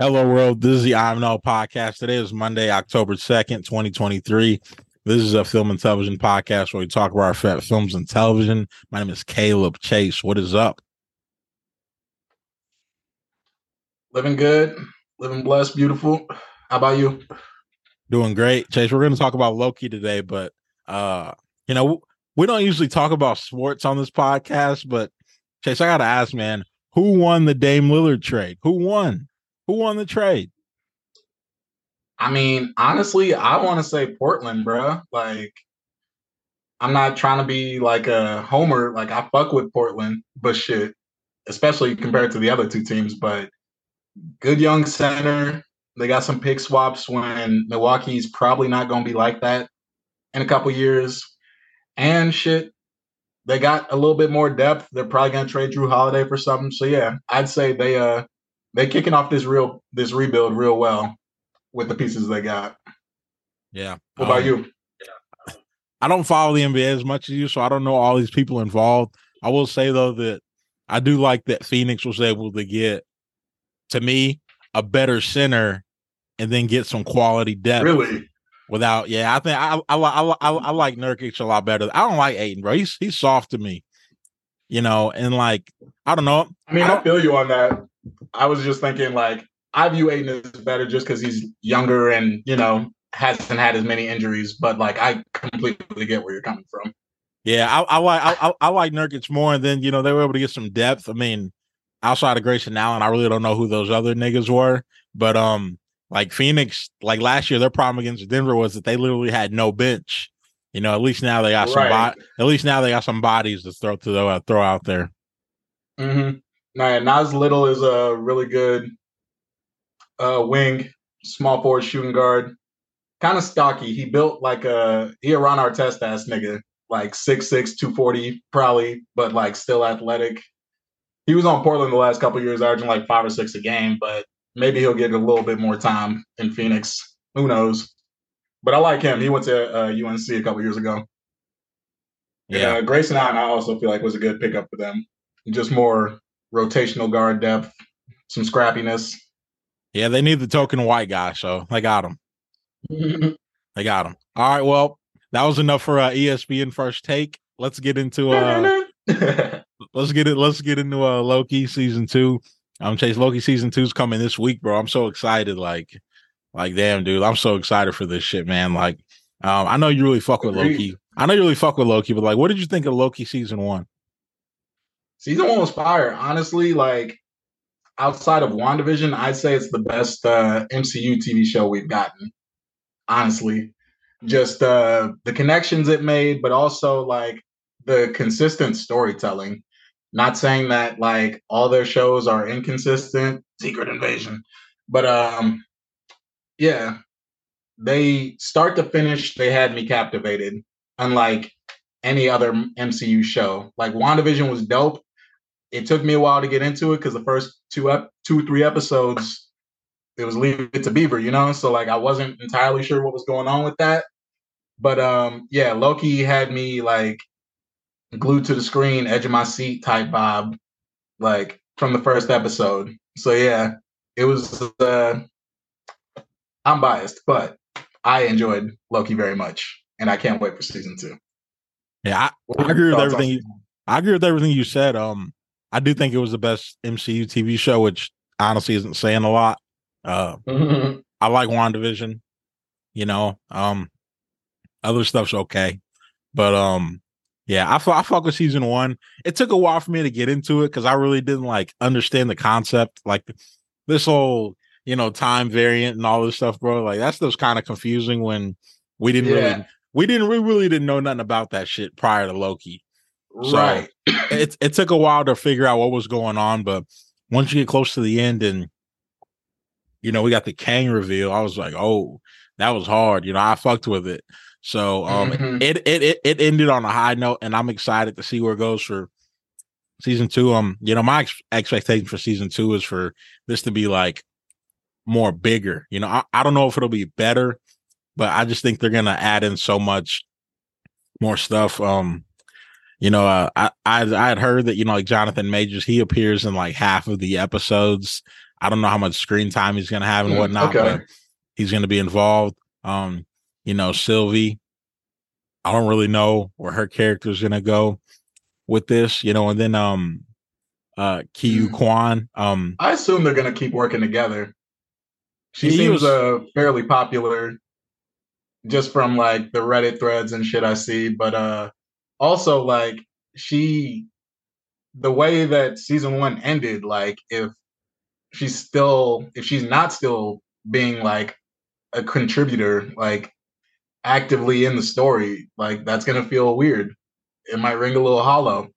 Hello world, this is the I Am Inevitable Podcast. Today is Monday, October 2nd, 2023. This is a film and television podcast where we talk about our films and television. My name is Caleb Chase. What is up? Living good, living blessed, beautiful. How about you? Doing great. Chase, we're going to talk about Loki today, but, you know, we don't usually talk about sports on this podcast, but Chase, I got to ask, man, who won the Dame Lillard trade? Who won the trade? I mean, honestly, I want to say Portland, bro. Like, I'm not trying to be like a homer. Like, I fuck with Portland, but shit, especially compared to the other two teams. But good young center. They got some pick swaps when Milwaukee's probably not going to be like that in a couple years. And shit, they got a little bit more depth. They're probably going to trade Drew Holiday for something. So, yeah, I'd say they're kicking off this rebuild real well with the pieces they got. Yeah. What about you? I don't follow the NBA as much as you, so I don't know all these people involved. I will say, though, that I do like that Phoenix was able to get, to me, a better center and then get some quality depth. Really? Without, yeah, I think I like Nurkic a lot better. I don't like Ayton, bro. He's soft to me, you know, and like, I don't know. I mean, I feel you on that. I was just thinking, like, I view Aiden as better just because he's younger and, you know, hasn't had as many injuries. But, like, I completely get where you're coming from. Yeah, I like Nurkic more. And then, you know, they were able to get some depth. I mean, outside of Grayson Allen, I really don't know who those other niggas were. But, like, Phoenix, like, last year, their problem against Denver was that they literally had no bench. You know, at least now they got some bodies to throw out there. Mm-hmm. Man, Nas Little is a really good wing, small forward, shooting guard. Kind of stocky. He built like he a Ron Artest-ass nigga. Like 6'6", 240 probably, but like still athletic. He was on Portland the last couple of years, averaging like 5 or 6 a game, but maybe he'll get a little bit more time in Phoenix. Who knows? But I like him. He went to UNC a couple years ago. Yeah, Grayson Allen, I also feel like was a good pickup for them. Just more rotational guard depth, some scrappiness. Yeah, they need the token white guy, so they got him. All right, well, that was enough for ESPN First Take. Let's get into let's get into Loki season 2. Chase, Loki season 2 is coming this week, bro. I'm so excited. Like damn, dude, I'm so excited for this shit, man. Like, I know you really fuck with Loki. But like, what did you think of Loki season 1? Season 1 was fire. Honestly, like, outside of WandaVision, I'd say it's the best MCU TV show we've gotten. Honestly. Just the connections it made, but also, like, the consistent storytelling. Not saying that, like, all their shows are inconsistent. Secret Invasion. But, yeah. They start to finish, they had me captivated. Unlike any other MCU show. Like, WandaVision was dope. It took me a while to get into it because the first two, three episodes, it was Leave It to Beaver, you know? So, like, I wasn't entirely sure what was going on with that. But, yeah, Loki had me, like, glued to the screen, edge of my seat type vibe, like, from the first episode. So, yeah, it was, I'm biased, but I enjoyed Loki very much. And I can't wait for season 2. Yeah, I agree with everything. I agree with everything you said. I do think it was the best MCU TV show, which honestly isn't saying a lot. I like WandaVision, you know. Other stuff's okay, but yeah, I fuck with season 1. It took a while for me to get into it because I really didn't like understand the concept, like this whole, you know, time variant and all this stuff, bro. Like that stuff's kind of confusing when we didn't really. We really didn't know nothing about that shit prior to Loki. Right. So it took a while to figure out what was going on, but once you get close to the end and, you know, we got the Kang reveal, I was like, oh, that was hard. You know, I fucked with it. So it ended on a high note, and I'm excited to see where it goes for season 2. You know, my expectation for season 2 is for this to be like more bigger. You know, I don't know if it'll be better, but I just think they're going to add in so much more stuff. You know, I had heard that, you know, like Jonathan Majors, he appears in like half of the episodes. I don't know how much screen time he's going to have and whatnot, but he's going to be involved. You know, Sylvie, I don't really know where her character is going to go with this, you know, and then Kiyu Kwan. I assume they're going to keep working together. She seems fairly popular just from like the Reddit threads and shit I see. But also like the way that season one ended, like if she's not still being like a contributor, like actively in the story, like that's going to feel weird. It might ring a little hollow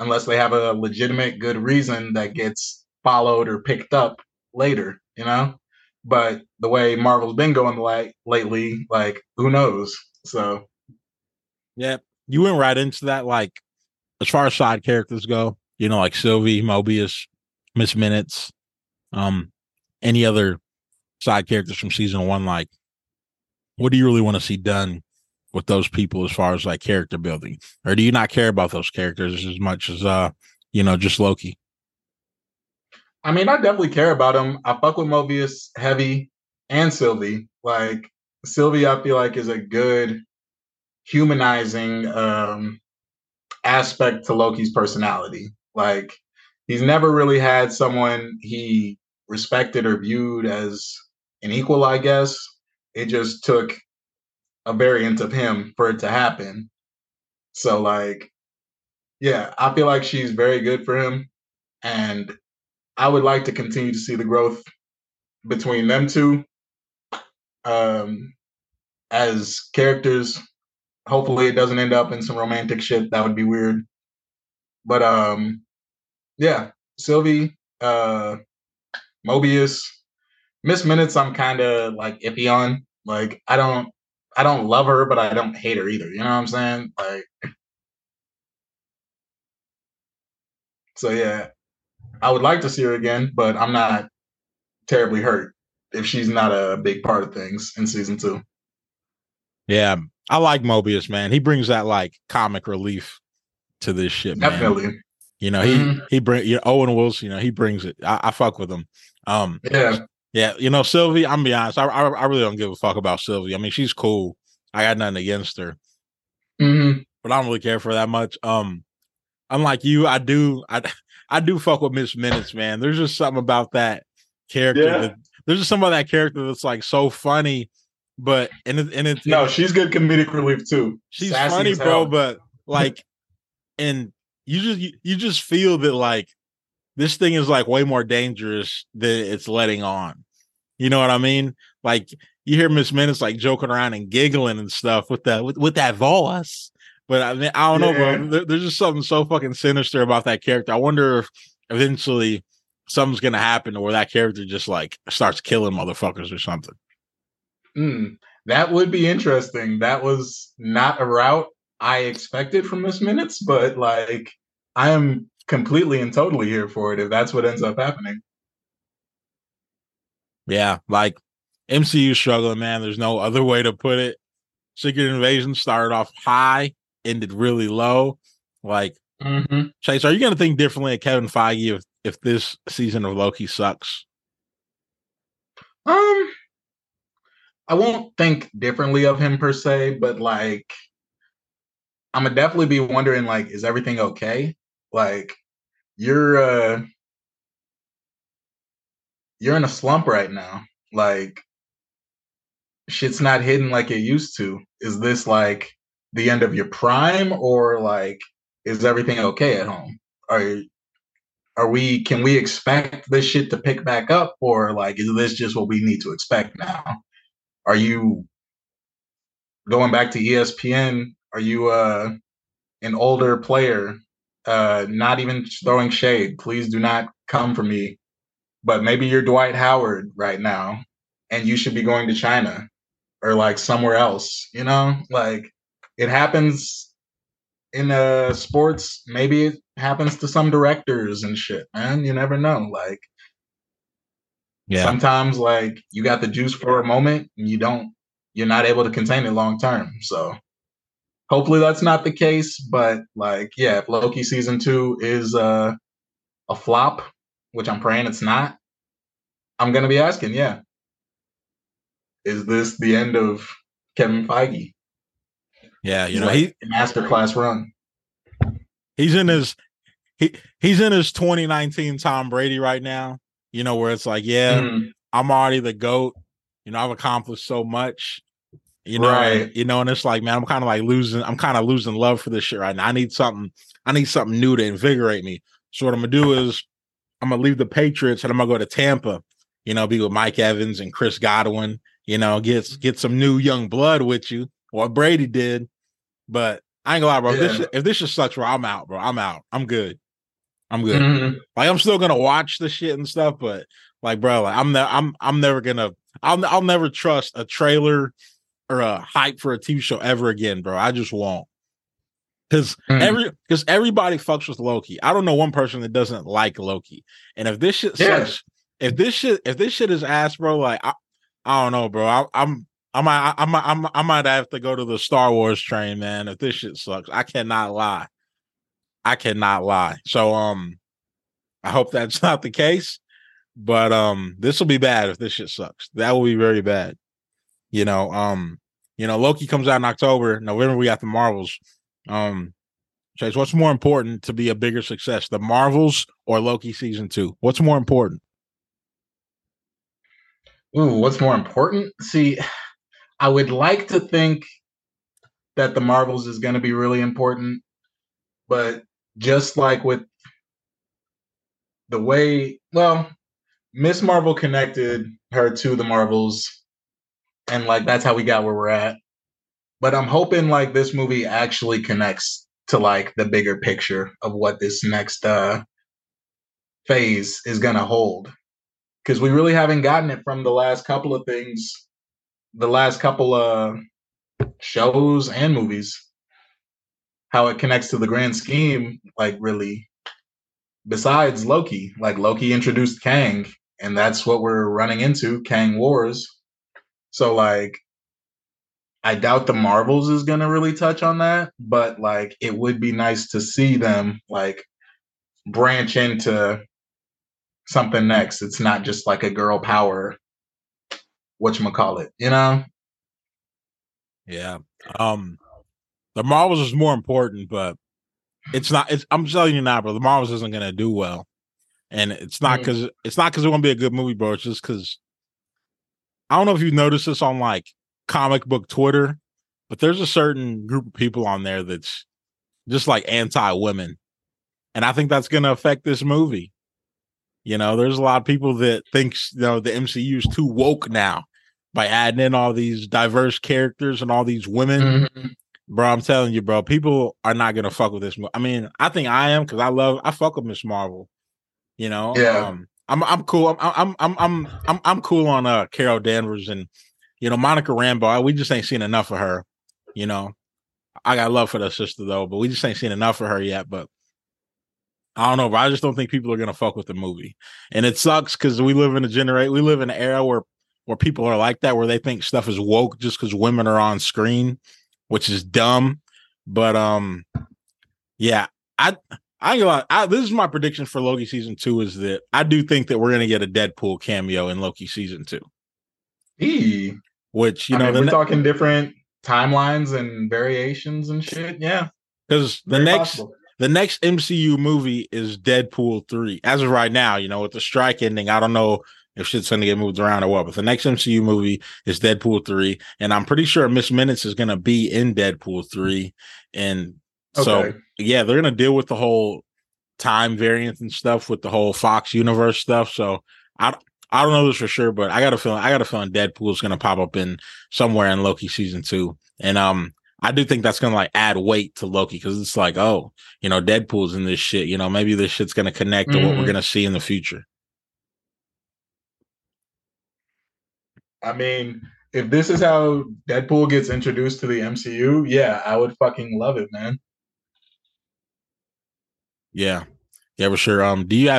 unless they have a legitimate good reason that gets followed or picked up later, you know? But the way Marvel's been going lately, like, who knows? So, yeah, you went right into that. Like, as far as side characters go, you know, like Sylvie, Mobius, Miss Minutes, any other side characters from season one, like, what do you really want to see done with those people as far as like character building? Or do you not care about those characters as much as, you know, just Loki? I mean, I definitely care about him. I fuck with Mobius heavy and Sylvie. Like, Sylvie, I feel like, is a good humanizing aspect to Loki's personality. Like, he's never really had someone he respected or viewed as an equal, I guess. It just took a variant of him for it to happen. So, like, yeah, I feel like she's very good for him. And I would like to continue to see the growth between them two as characters. Hopefully it doesn't end up in some romantic shit. That would be weird. But yeah, Sylvie, Mobius, Miss Minutes, I'm kind of like iffy on. Like, I don't love her, but I don't hate her either. You know what I'm saying? Like, so yeah. I would like to see her again, but I'm not terribly hurt if she's not a big part of things in season two. Yeah, I like Mobius, man. He brings that like comic relief to this shit, man. Definitely. You know, he brings, you know, Owen Wilson, you know, he brings it. I fuck with him. Yeah, you know, Sylvie, I'm gonna be honest, I really don't give a fuck about Sylvie. I mean, she's cool. I got nothing against her. Mm-hmm. But I don't really care for her that much. Unlike you, I do fuck with Miss Minutes, man. There's just something about that character. Yeah. There's just something about that character that's like so funny, but she's good comedic relief too. She's sassy, funny, bro. But like, and you just feel that like this thing is like way more dangerous than it's letting on. You know what I mean? Like you hear Miss Minutes like joking around and giggling and stuff with that voice. But I mean, I don't know, bro. There's just something so fucking sinister about that character. I wonder if eventually something's gonna happen where that character just like starts killing motherfuckers or something. That would be interesting. That was not a route I expected from Miss Minutes, but like I am completely and totally here for it if that's what ends up happening. Yeah, like MCU struggling, man. There's no other way to put it. Secret Invasion started off high, ended really low. Like, Chase, are you going to think differently of Kevin Feige if this season of Loki sucks? I won't think differently of him per se, but like, I'm gonna definitely be wondering, like, is everything okay? Like, you're in a slump right now. Like, shit's not hidden like it used to. Is this like the end of your prime, or like is everything okay at home? Can we expect this shit to pick back up, or like is this just what we need to expect now? Are you going back to ESPN? Are you an older player? Not even throwing shade. Please do not come for me. But maybe you're Dwight Howard right now and you should be going to China or like somewhere else, you know? Like, it happens in sports. Maybe it happens to some directors and shit, man. You never know. Like, yeah, sometimes like you got the juice for a moment and you're not able to contain it long term. So hopefully that's not the case. But like, yeah, if Loki season two is a flop, which I'm praying it's not, I'm going to be asking, yeah. Is this the end of Kevin Feige? Yeah, you know, like he masterclass run. He's in his 2019 Tom Brady right now, you know, where it's like, yeah, I'm already the GOAT. You know, I've accomplished so much. You know, right. You know, and it's like, man, I'm kind of losing love for this shit right now. I need something new to invigorate me. So what I'm gonna do is I'm gonna leave the Patriots and I'm gonna go to Tampa, you know, be with Mike Evans and Chris Godwin, you know, get some new young blood with you, or Brady did. But I ain't gonna lie, bro. Yeah. If this shit sucks, bro, I'm out, bro. I'm out. I'm good. Mm-hmm. Like, I'm still gonna watch the shit and stuff, but like, bro, like, I'll never trust a trailer or a hype for a TV show ever again, bro. I just won't. Because everybody fucks with Loki. I don't know one person that doesn't like Loki. And if this shit sucks, if this shit is ass, bro, like I don't know, bro. I might have to go to the Star Wars train, man. If this shit sucks, I cannot lie. So I hope that's not the case. But this will be bad if this shit sucks. That will be very bad. You know, Loki comes out in October. November, we got the Marvels. Chase, what's more important to be a bigger success, the Marvels or Loki season 2? What's more important? Ooh, what's more important? See, I would like to think that the Marvels is going to be really important, but just like with the way, well, Ms. Marvel connected her to the Marvels, and like that's how we got where we're at. But I'm hoping like this movie actually connects to like the bigger picture of what this next phase is going to hold. Because we really haven't gotten it from the last couple of things, the last couple of shows and movies. How it connects to the grand scheme, like really. Besides Loki, like Loki introduced Kang, and that's what we're running into, Kang Wars. So like, I doubt the Marvels is going to really touch on that, but like, it would be nice to see them like branch into something next. It's not just like a girl power, whatchamacallit, you know? Yeah. The Marvels is more important, but I'm telling you now, bro, the Marvels isn't going to do well. And it's not because it won't be a good movie, bro. It's just because, I don't know if you've noticed this on like comic book Twitter, but there's a certain group of people on there that's just like anti-women. And I think that's going to affect this movie. You know, there's a lot of people that thinks, you know, the MCU is too woke now by adding in all these diverse characters and all these women. Mm-hmm. Bro, I'm telling you, bro, people are not going to fuck with this movie. I mean, I think I am, because I fuck with Ms. Marvel, you know? Yeah. I'm cool. I'm cool on Carol Danvers and, you know, Monica Rambeau. We just ain't seen enough of her. You know, I got love for the sister though, but we just ain't seen enough of her yet. But I don't know, but I just don't think people are gonna fuck with the movie, and it sucks because we live in an era where people are like that, where they think stuff is woke just because women are on screen, which is dumb. But yeah, this is my prediction for Loki season 2, is that I do think that we're going to get a Deadpool cameo in Loki season 2. Which, you know, we're talking different timelines and variations and shit. Yeah. Because the next MCU movie is Deadpool 3. As of right now, you know, with the strike ending, I don't know if shit's going to get moved around or what, but the next MCU movie is Deadpool 3. And I'm pretty sure Miss Minutes is going to be in Deadpool 3. And okay. So, yeah, they're going to deal with the whole time variance and stuff with the whole Fox universe stuff. So I don't know this for sure, but I got a feeling Deadpool's going to pop up in somewhere in Loki season 2. And I do think that's going to like add weight to Loki, because it's like, oh, you know, Deadpool's in this shit. You know, maybe this shit's going to connect to what we're going to see in the future. I mean, if this is how Deadpool gets introduced to the MCU, yeah, I would fucking love it, man. Yeah, for sure. Do you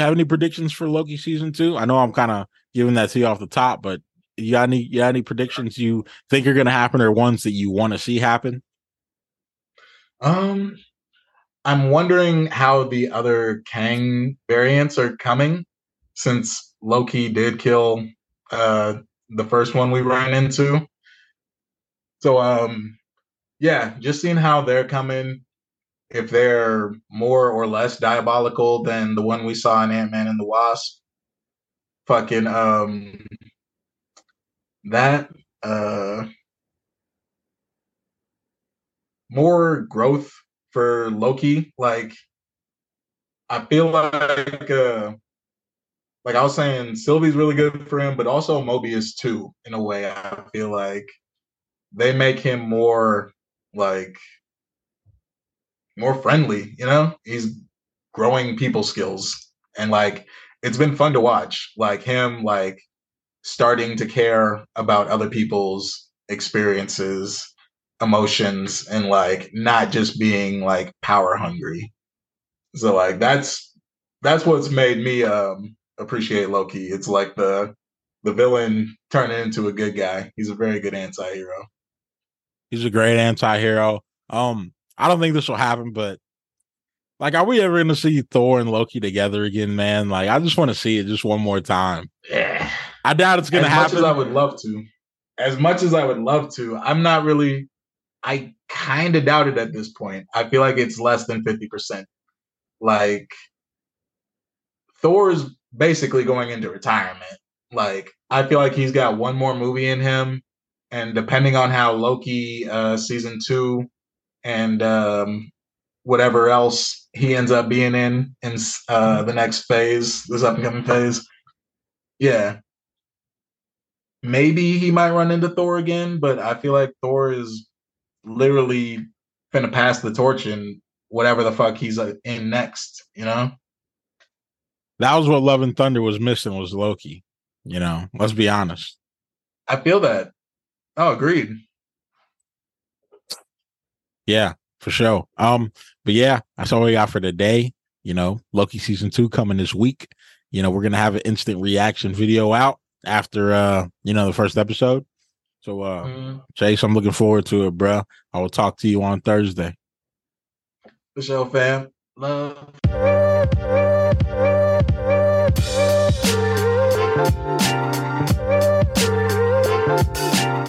have any predictions for Loki season 2? I know I'm kind of giving that to you off the top, but you got any predictions you think are going to happen, or ones that you want to see happen? I'm wondering how the other Kang variants are coming, since Loki did kill the first one we ran into. So, yeah, just seeing how they're coming, if they're more or less diabolical than the one we saw in Ant-Man and the Wasp. Fucking that more growth for Loki. Like, I feel like I was saying, Sylvie's really good for him, but also Mobius too, in a way. I feel like they make him more more friendly, you know? He's growing people skills. And it's been fun to watch. Him starting to care about other people's experiences, emotions, and not just being power hungry. So that's what's made me appreciate Loki. It's the villain turning into a good guy. He's a very good anti-hero. He's a great anti-hero. I don't think this will happen, but are we ever going to see Thor and Loki together again, man? I just want to see it just one more time. Yeah. I doubt it's going to happen. As much as I would love to. I'm not really, I kind of doubt it at this point. I feel it's less than 50%. Thor's basically going into retirement. I feel he's got one more movie in him. And depending on how Loki season 2 and whatever else he ends up being in the next phase, this upcoming phase, yeah, maybe he might run into Thor again, but I feel Thor is literally gonna pass the torch in whatever the fuck he's in next, you know? That was what Love and Thunder was missing, was Loki, you know? Let's be honest. I feel that. Oh, agreed. Yeah, for sure. But yeah, that's all we got for today. You know, Loki season 2 coming this week. You know, we're gonna have an instant reaction video out after the first episode. So Chase, I'm looking forward to it, bro. I will talk to you on Thursday. For sure, fam. Love.